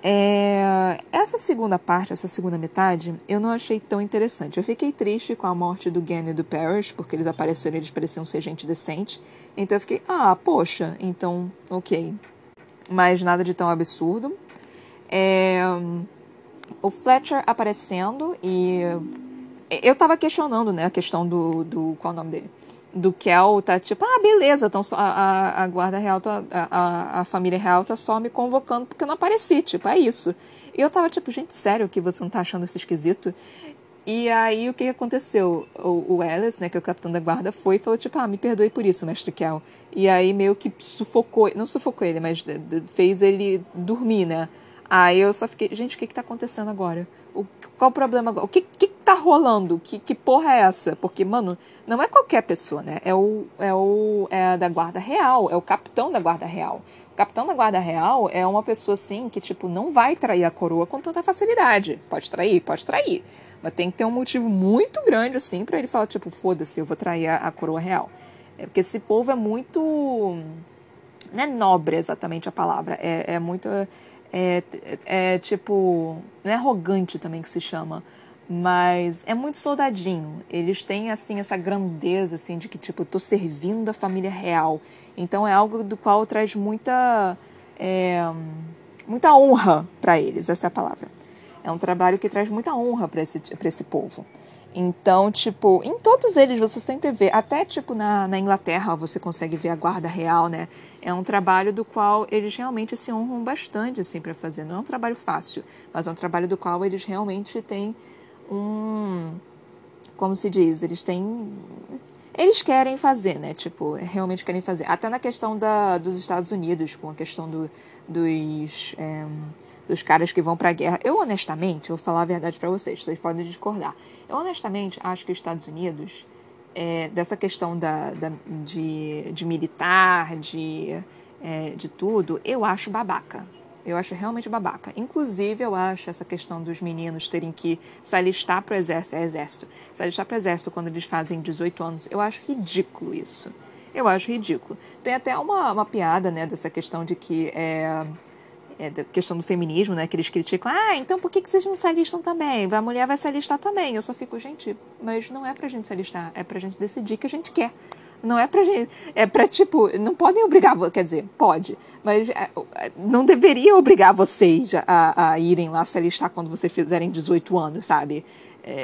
É... Essa segunda parte, essa segunda metade, eu não achei tão interessante. Eu fiquei triste com a morte do Gann e do Parrish, porque eles apareceram e eles pareciam ser gente decente. Então eu fiquei, ah, poxa, então, ok. Mas nada de tão absurdo. É... O Fletcher aparecendo e... Eu tava questionando, né, a questão do... do... Qual é o nome dele? Do Kell, tá tipo, ah, beleza, então a, a, a guarda real, tá, a, a família real tá só me convocando porque eu não apareci, tipo, é isso. E eu tava tipo, gente, sério que você não tá achando isso esquisito? E aí o que aconteceu? O, o Alice, né, que é o capitão da guarda, foi e falou tipo, ah, me perdoe por isso, mestre Kell. E aí meio que sufocou, não sufocou ele, mas fez ele dormir, né? Aí eu só fiquei, gente, o que que tá acontecendo agora? O, qual o problema agora? O que que tá rolando? Que, que porra é essa? Porque, mano, não é qualquer pessoa, né? É o, é o é da guarda real, é o capitão da guarda real. O capitão da guarda real é uma pessoa, assim, que, tipo, não vai trair a coroa com tanta facilidade. Pode trair, pode trair. Mas tem que ter um motivo muito grande, assim, pra ele falar, tipo, foda-se, eu vou trair a, a coroa real. É porque esse povo é muito... Não é nobre exatamente a palavra. É, é muito... É, é, é tipo, não é arrogante também que se chama, mas é muito soldadinho. Eles têm, assim, essa grandeza, assim, de que, tipo, eu tô servindo a família real. Então é algo do qual traz muita, é, muita honra pra eles, essa é a palavra. É um trabalho que traz muita honra pra esse, pra esse povo. Então, tipo, em todos eles você sempre vê, até, tipo, na, na Inglaterra você consegue ver a guarda real, né? É um trabalho do qual eles realmente se honram bastante, assim, pra fazer. Não é um trabalho fácil, mas é um trabalho do qual eles realmente têm um... Como se diz? Eles têm... Eles querem fazer, né? Tipo, realmente querem fazer. Até na questão da, dos Estados Unidos, com a questão do, dos... É... dos caras que vão pra guerra. Eu, honestamente, vou falar a verdade pra vocês, vocês podem discordar. Eu, honestamente, acho que os Estados Unidos, é, dessa questão da, da, de, de militar, de, é, de tudo, eu acho babaca. Eu acho realmente babaca. Inclusive, eu acho essa questão dos meninos terem que se alistar pro exército, é exército, se alistar pro exército quando eles fazem dezoito anos, eu acho ridículo isso. Eu acho ridículo. Tem até uma, uma piada, né, dessa questão de que... É, é, da questão do feminismo, né, que eles criticam. Ah, então por que, que vocês não se alistam também? A mulher vai se alistar também. Eu só fico, gente, mas não é pra gente se alistar, é pra gente decidir que a gente quer. Não é pra gente, é pra, tipo, não podem obrigar, quer dizer, pode, mas não deveria obrigar vocês a, a irem lá se alistar quando vocês fizerem dezoito anos, sabe?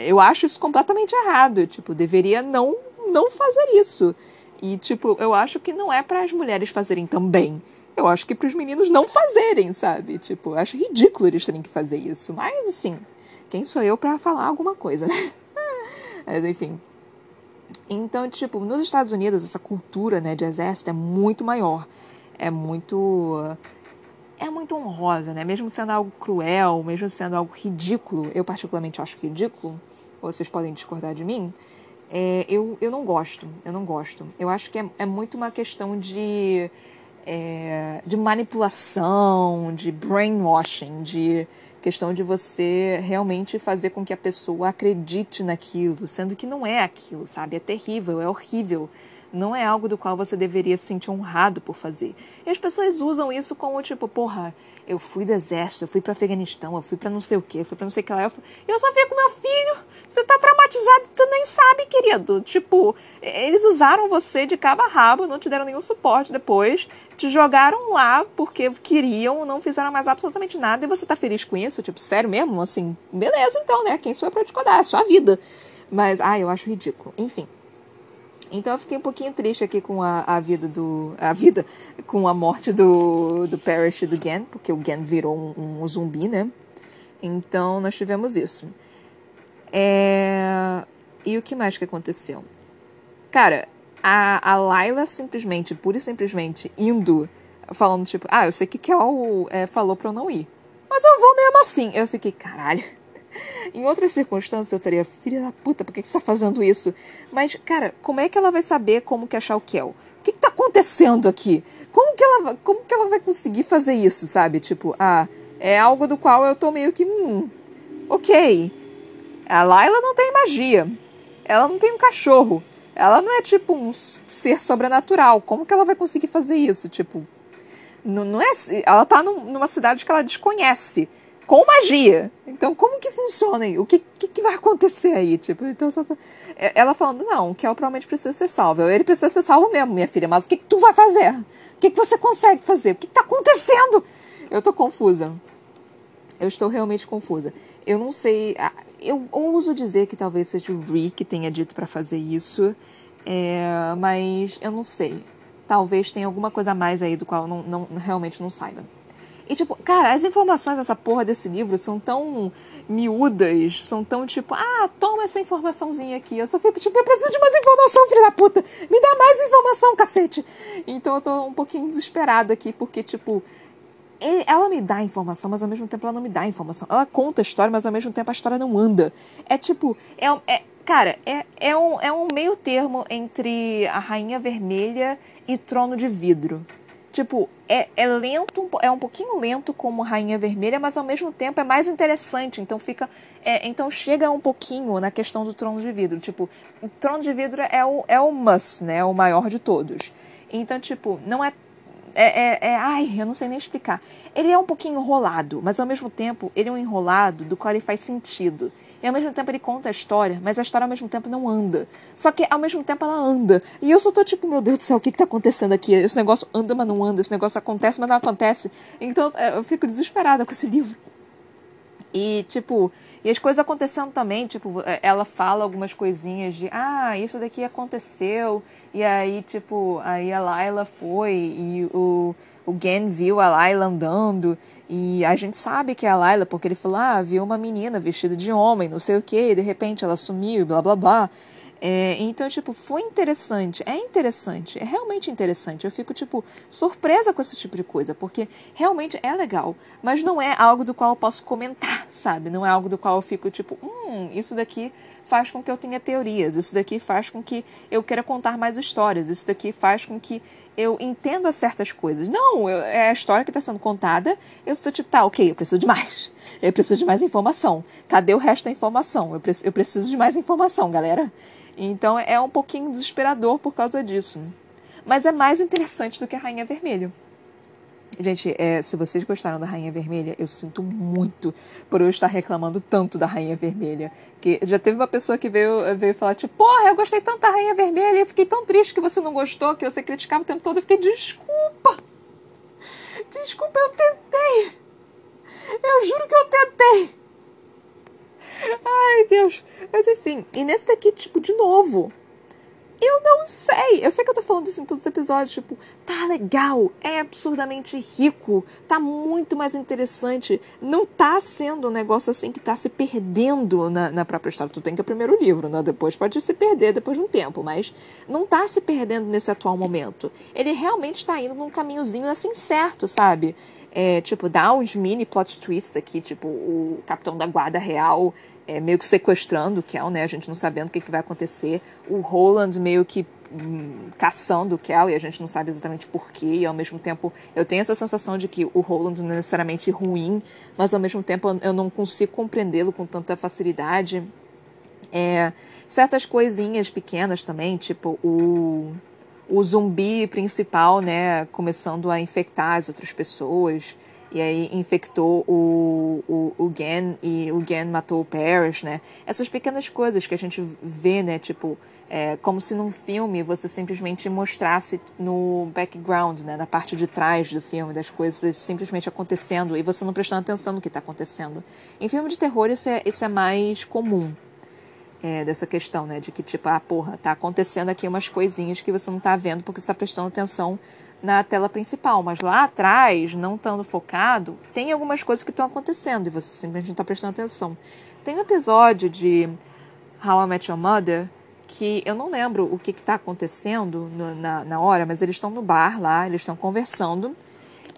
Eu acho isso completamente errado, tipo, deveria não, não fazer isso. E, tipo, eu acho que não é para as mulheres fazerem também. Eu acho que para os meninos não fazerem, sabe? Tipo, eu acho ridículo eles terem que fazer isso. Mas, assim, quem sou eu para falar alguma coisa, né? Mas, enfim. Então, tipo, nos Estados Unidos, essa cultura, né, de exército é muito maior. É muito... é muito honrosa, né? Mesmo sendo algo cruel, mesmo sendo algo ridículo, eu particularmente acho ridículo, vocês podem discordar de mim, é, eu, eu não gosto, eu não gosto. Eu acho que é, é muito uma questão de, é, de manipulação, de brainwashing, de questão de você realmente fazer com que a pessoa acredite naquilo, sendo que não é aquilo, sabe? É terrível, é horrível. Não é algo do qual você deveria se sentir honrado por fazer. E as pessoas usam isso como, tipo, porra, eu fui do exército, eu fui para Afeganistão, eu fui para não sei o quê, eu fui para não sei o que lá. Eu, fui... eu só fico, meu filho, você tá traumatizado e tu nem sabe, querido. Tipo, eles usaram você de cabo a rabo, não te deram nenhum suporte depois, te jogaram lá porque queriam, não fizeram mais absolutamente nada e você tá feliz com isso? Tipo, sério mesmo? Assim, beleza então, né? Quem sou eu pra te codar? É sua vida. Mas, ai, eu acho ridículo. Enfim. Então eu fiquei um pouquinho triste aqui com a, a vida do... a vida com a morte do, do Parrish e do Gann, porque o Gann virou um, um zumbi, né? Então nós tivemos isso. É... E o que mais que aconteceu? Cara, a, a Laila simplesmente, pura e simplesmente, indo, falando tipo, ah, eu sei que Kell é, falou pra eu não ir, mas eu vou mesmo assim. Eu fiquei, caralho. Em outras circunstâncias eu teria, filha da puta, por que, que você tá fazendo isso? Mas, cara, como é que ela vai saber como que achar o Kell? O que que tá acontecendo aqui? Como que ela, como que ela vai conseguir fazer isso, sabe? Tipo, ah, é algo do qual eu tô meio que, hum, ok. A Laila não tem magia. Ela não tem um cachorro. Ela não é, tipo, um ser sobrenatural. Como que ela vai conseguir fazer isso? Tipo, não, não é... Ela tá num, numa cidade que ela desconhece. Com magia. Então, como que funciona aí? O que, que, que vai acontecer aí? Tipo, então só tô... Ela falando, não, o Kell provavelmente precisa ser salvo. Ele precisa ser salvo mesmo, minha filha. Mas o que, que tu vai fazer? O que, que você consegue fazer? O que, que tá acontecendo? Eu tô confusa. Eu estou realmente confusa. Eu não sei... Eu ouso dizer que talvez seja o Rhy que tenha dito pra fazer isso. É, mas eu não sei. Talvez tenha alguma coisa a mais aí do qual eu não, não, realmente não saiba. E, tipo, cara, as informações dessa porra desse livro são tão miúdas, são tão, tipo, ah, toma essa informaçãozinha aqui. Eu só fico, tipo, eu preciso de mais informação, filho da puta. Me dá mais informação, cacete. Então eu tô um pouquinho desesperada aqui, porque, tipo, ele, ela me dá informação, mas ao mesmo tempo ela não me dá informação. Ela conta a história, mas ao mesmo tempo a história não anda. É, tipo, é, é cara, é, é, um, é um meio termo entre a Rainha Vermelha e Trono de Vidro. Tipo, é, é lento, é um pouquinho lento como Rainha Vermelha, mas ao mesmo tempo é mais interessante, então fica, é, então chega um pouquinho na questão do Trono de Vidro, tipo, o Trono de Vidro é o, é o must, né, o maior de todos, então, tipo, não é, é, é, é, ai, eu não sei nem explicar, ele é um pouquinho enrolado, mas ao mesmo tempo ele é um enrolado do qual ele faz sentido, e ao mesmo tempo ele conta a história, mas a história ao mesmo tempo não anda. Só que ao mesmo tempo ela anda. E eu só tô tipo, meu Deus do céu, o que que tá acontecendo aqui? Esse negócio anda, mas não anda. Esse negócio acontece, mas não acontece. Então eu fico desesperada com esse livro. E tipo, e as coisas acontecendo também, tipo, ela fala algumas coisinhas de, ah, isso daqui aconteceu. E aí, tipo, aí a Laila foi e o... o Gann viu a Laila andando, e a gente sabe que é a Laila, porque ele falou, ah, viu uma menina vestida de homem, não sei o que, de repente ela sumiu, blá, blá, blá. É, então, tipo, foi interessante, é interessante, é realmente interessante. Eu fico, tipo, surpresa com esse tipo de coisa, porque realmente é legal, mas não é algo do qual eu posso comentar, sabe? Não é algo do qual eu fico, tipo, hum, isso daqui faz com que eu tenha teorias, isso daqui faz com que eu queira contar mais histórias, isso daqui faz com que eu entenda certas coisas. Não, eu, é a história que está sendo contada, eu estou tipo, tá, ok, eu preciso de mais. Eu preciso de mais informação. Cadê o resto da informação? Eu, pre- eu preciso de mais informação, galera. Então é um pouquinho desesperador por causa disso. Mas é mais interessante do que a Rainha Vermelha. Gente, é, se vocês gostaram da Rainha Vermelha, eu sinto muito por eu estar reclamando tanto da Rainha Vermelha. Que já teve uma pessoa que veio, veio falar, tipo, porra, eu gostei tanto da Rainha Vermelha, eu fiquei tão triste que você não gostou, que você criticava o tempo todo. Eu fiquei, desculpa! Desculpa, eu tentei! Eu juro que eu tentei! Ai, Deus! Mas, enfim, e nesse daqui, tipo, de novo... Eu não sei, eu sei que eu tô falando isso em todos os episódios, tipo, tá legal, é absurdamente rico, tá muito mais interessante, não tá sendo um negócio assim que tá se perdendo na, na própria história, tudo bem que é o primeiro livro, né, depois pode se perder depois de um tempo, mas não tá se perdendo nesse atual momento, ele realmente tá indo num caminhozinho assim certo, sabe? É, tipo, dá uns mini plot twists aqui, tipo, o capitão da guarda real é, meio que sequestrando o Kell, né? A gente não sabendo o que, que vai acontecer. O Roland meio que hum, caçando o Kell e a gente não sabe exatamente porquê. E ao mesmo tempo, eu tenho essa sensação de que o Roland não é necessariamente ruim, mas ao mesmo tempo eu não consigo compreendê-lo com tanta facilidade. É, certas coisinhas pequenas também, tipo, o... o zumbi principal, né, começando a infectar as outras pessoas, e aí infectou o, o, o Gann, e o Gann matou o Parrish, né, essas pequenas coisas que a gente vê, né, tipo, é, como se num filme você simplesmente mostrasse no background, né, na parte de trás do filme, das coisas simplesmente acontecendo, e você não prestando atenção no que está acontecendo. Em filme de terror isso é, isso é mais comum. É, dessa questão, né, de que tipo, ah, porra, tá acontecendo aqui umas coisinhas que você não tá vendo porque você tá prestando atenção na tela principal, mas lá atrás, não estando focado, tem algumas coisas que estão acontecendo e você simplesmente não tá prestando atenção. Tem um episódio de How I Met Your Mother que eu não lembro o que que tá acontecendo no, na, na hora, mas eles estão no bar lá, eles estão conversando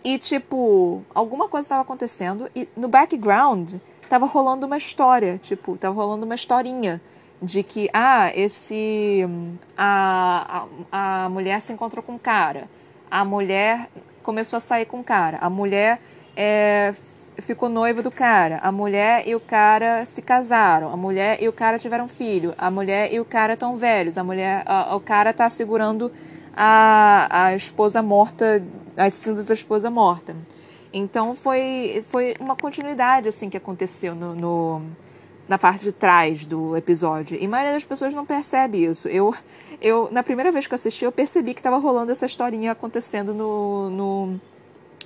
e tipo, alguma coisa estava acontecendo e no background tava rolando uma história, tipo, tava rolando uma historinha de que, ah, esse... A, a, a mulher se encontrou com o cara, a mulher começou a sair com o cara, a mulher é, ficou noiva do cara, a mulher e o cara se casaram, a mulher e o cara tiveram filho, a mulher e o cara estão velhos, a mulher... A, o cara tá segurando a, a esposa morta, as cinzas da esposa morta. Então, foi, foi uma continuidade, assim, que aconteceu no, no, na parte de trás do episódio. E a maioria das pessoas não percebe isso. Eu, eu na primeira vez que eu assisti, eu percebi que estava rolando essa historinha acontecendo no, no,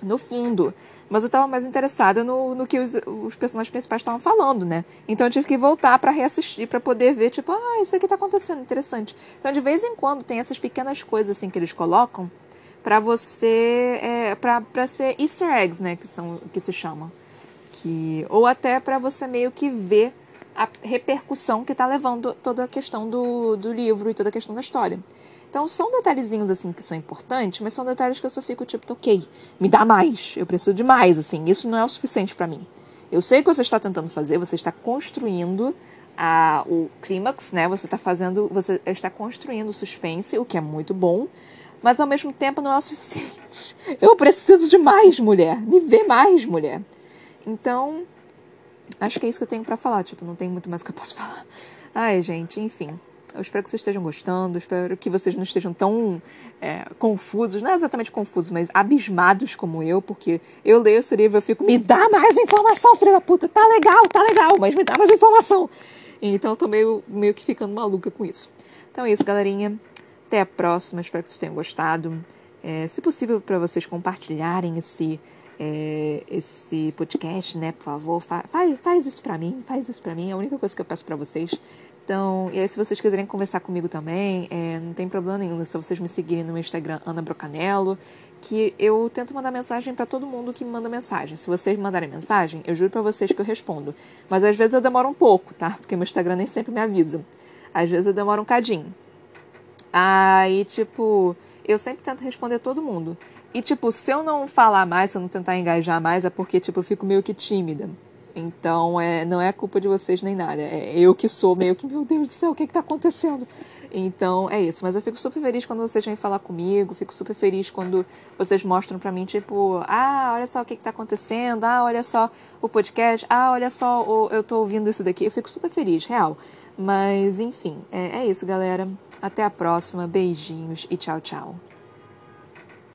no fundo. Mas eu estava mais interessada no, no que os, os personagens principais estavam falando, né? Então, eu tive que voltar para reassistir, para poder ver, tipo, ah, isso aqui está acontecendo, interessante. Então, de vez em quando, tem essas pequenas coisas, assim, que eles colocam, para você, é, pra, pra ser easter eggs, né, que, são, que se chama, que, ou até para você meio que ver a repercussão que tá levando toda a questão do, do livro e toda a questão da história. Então são detalhezinhos, assim, que são importantes, mas são detalhes que eu só fico tipo, ok, me dá mais, eu preciso de mais, assim, isso não é o suficiente para mim. Eu sei o que você está tentando fazer, você está construindo a, o clímax, né, você tá fazendo, você está construindo o suspense, o que é muito bom, mas, ao mesmo tempo, não é o suficiente. Eu preciso de mais, mulher. Me vê mais, mulher. Então, acho que é isso que eu tenho pra falar. Tipo, não tem muito mais o que eu posso falar. Ai, gente, enfim. Eu espero que vocês estejam gostando. Eu espero que vocês não estejam tão é, confusos. Não é exatamente confusos, mas abismados como eu. Porque eu leio esse livro e eu fico... Me dá mais informação, filha da puta. Tá legal, tá legal. Mas me dá mais informação. Então, eu tô meio, meio que ficando maluca com isso. Então, é isso, galerinha. Até a próxima, espero que vocês tenham gostado. É, se possível, para vocês compartilharem esse, é, esse podcast, né? Por favor, fa- faz, faz isso para mim, faz isso para mim. É a única coisa que eu peço para vocês. Então, e aí, se vocês quiserem conversar comigo também, é, não tem problema nenhum. É só vocês me seguirem no meu Instagram, Ana Brocanello, que eu tento mandar mensagem para todo mundo que me manda mensagem. Se vocês me mandarem mensagem, eu juro para vocês que eu respondo. Mas às vezes eu demoro um pouco, tá? Porque meu Instagram nem sempre me avisa. Às vezes eu demoro um cadinho. Aí, ah, tipo, eu sempre tento responder todo mundo. E, tipo, se eu não falar mais, se eu não tentar engajar mais, é porque, tipo, eu fico meio que tímida. Então, é, não é culpa de vocês nem nada. É eu que sou meio que, meu Deus do céu, o que que tá acontecendo? Então, é isso. Mas eu fico super feliz quando vocês vêm falar comigo. Fico super feliz quando vocês mostram pra mim, tipo, ah, olha só o que que tá acontecendo. Ah, olha só o podcast. Ah, olha só, o, eu tô ouvindo isso daqui. Eu fico super feliz, real. Mas, enfim, é, é isso, galera. Até a próxima, beijinhos e tchau, tchau.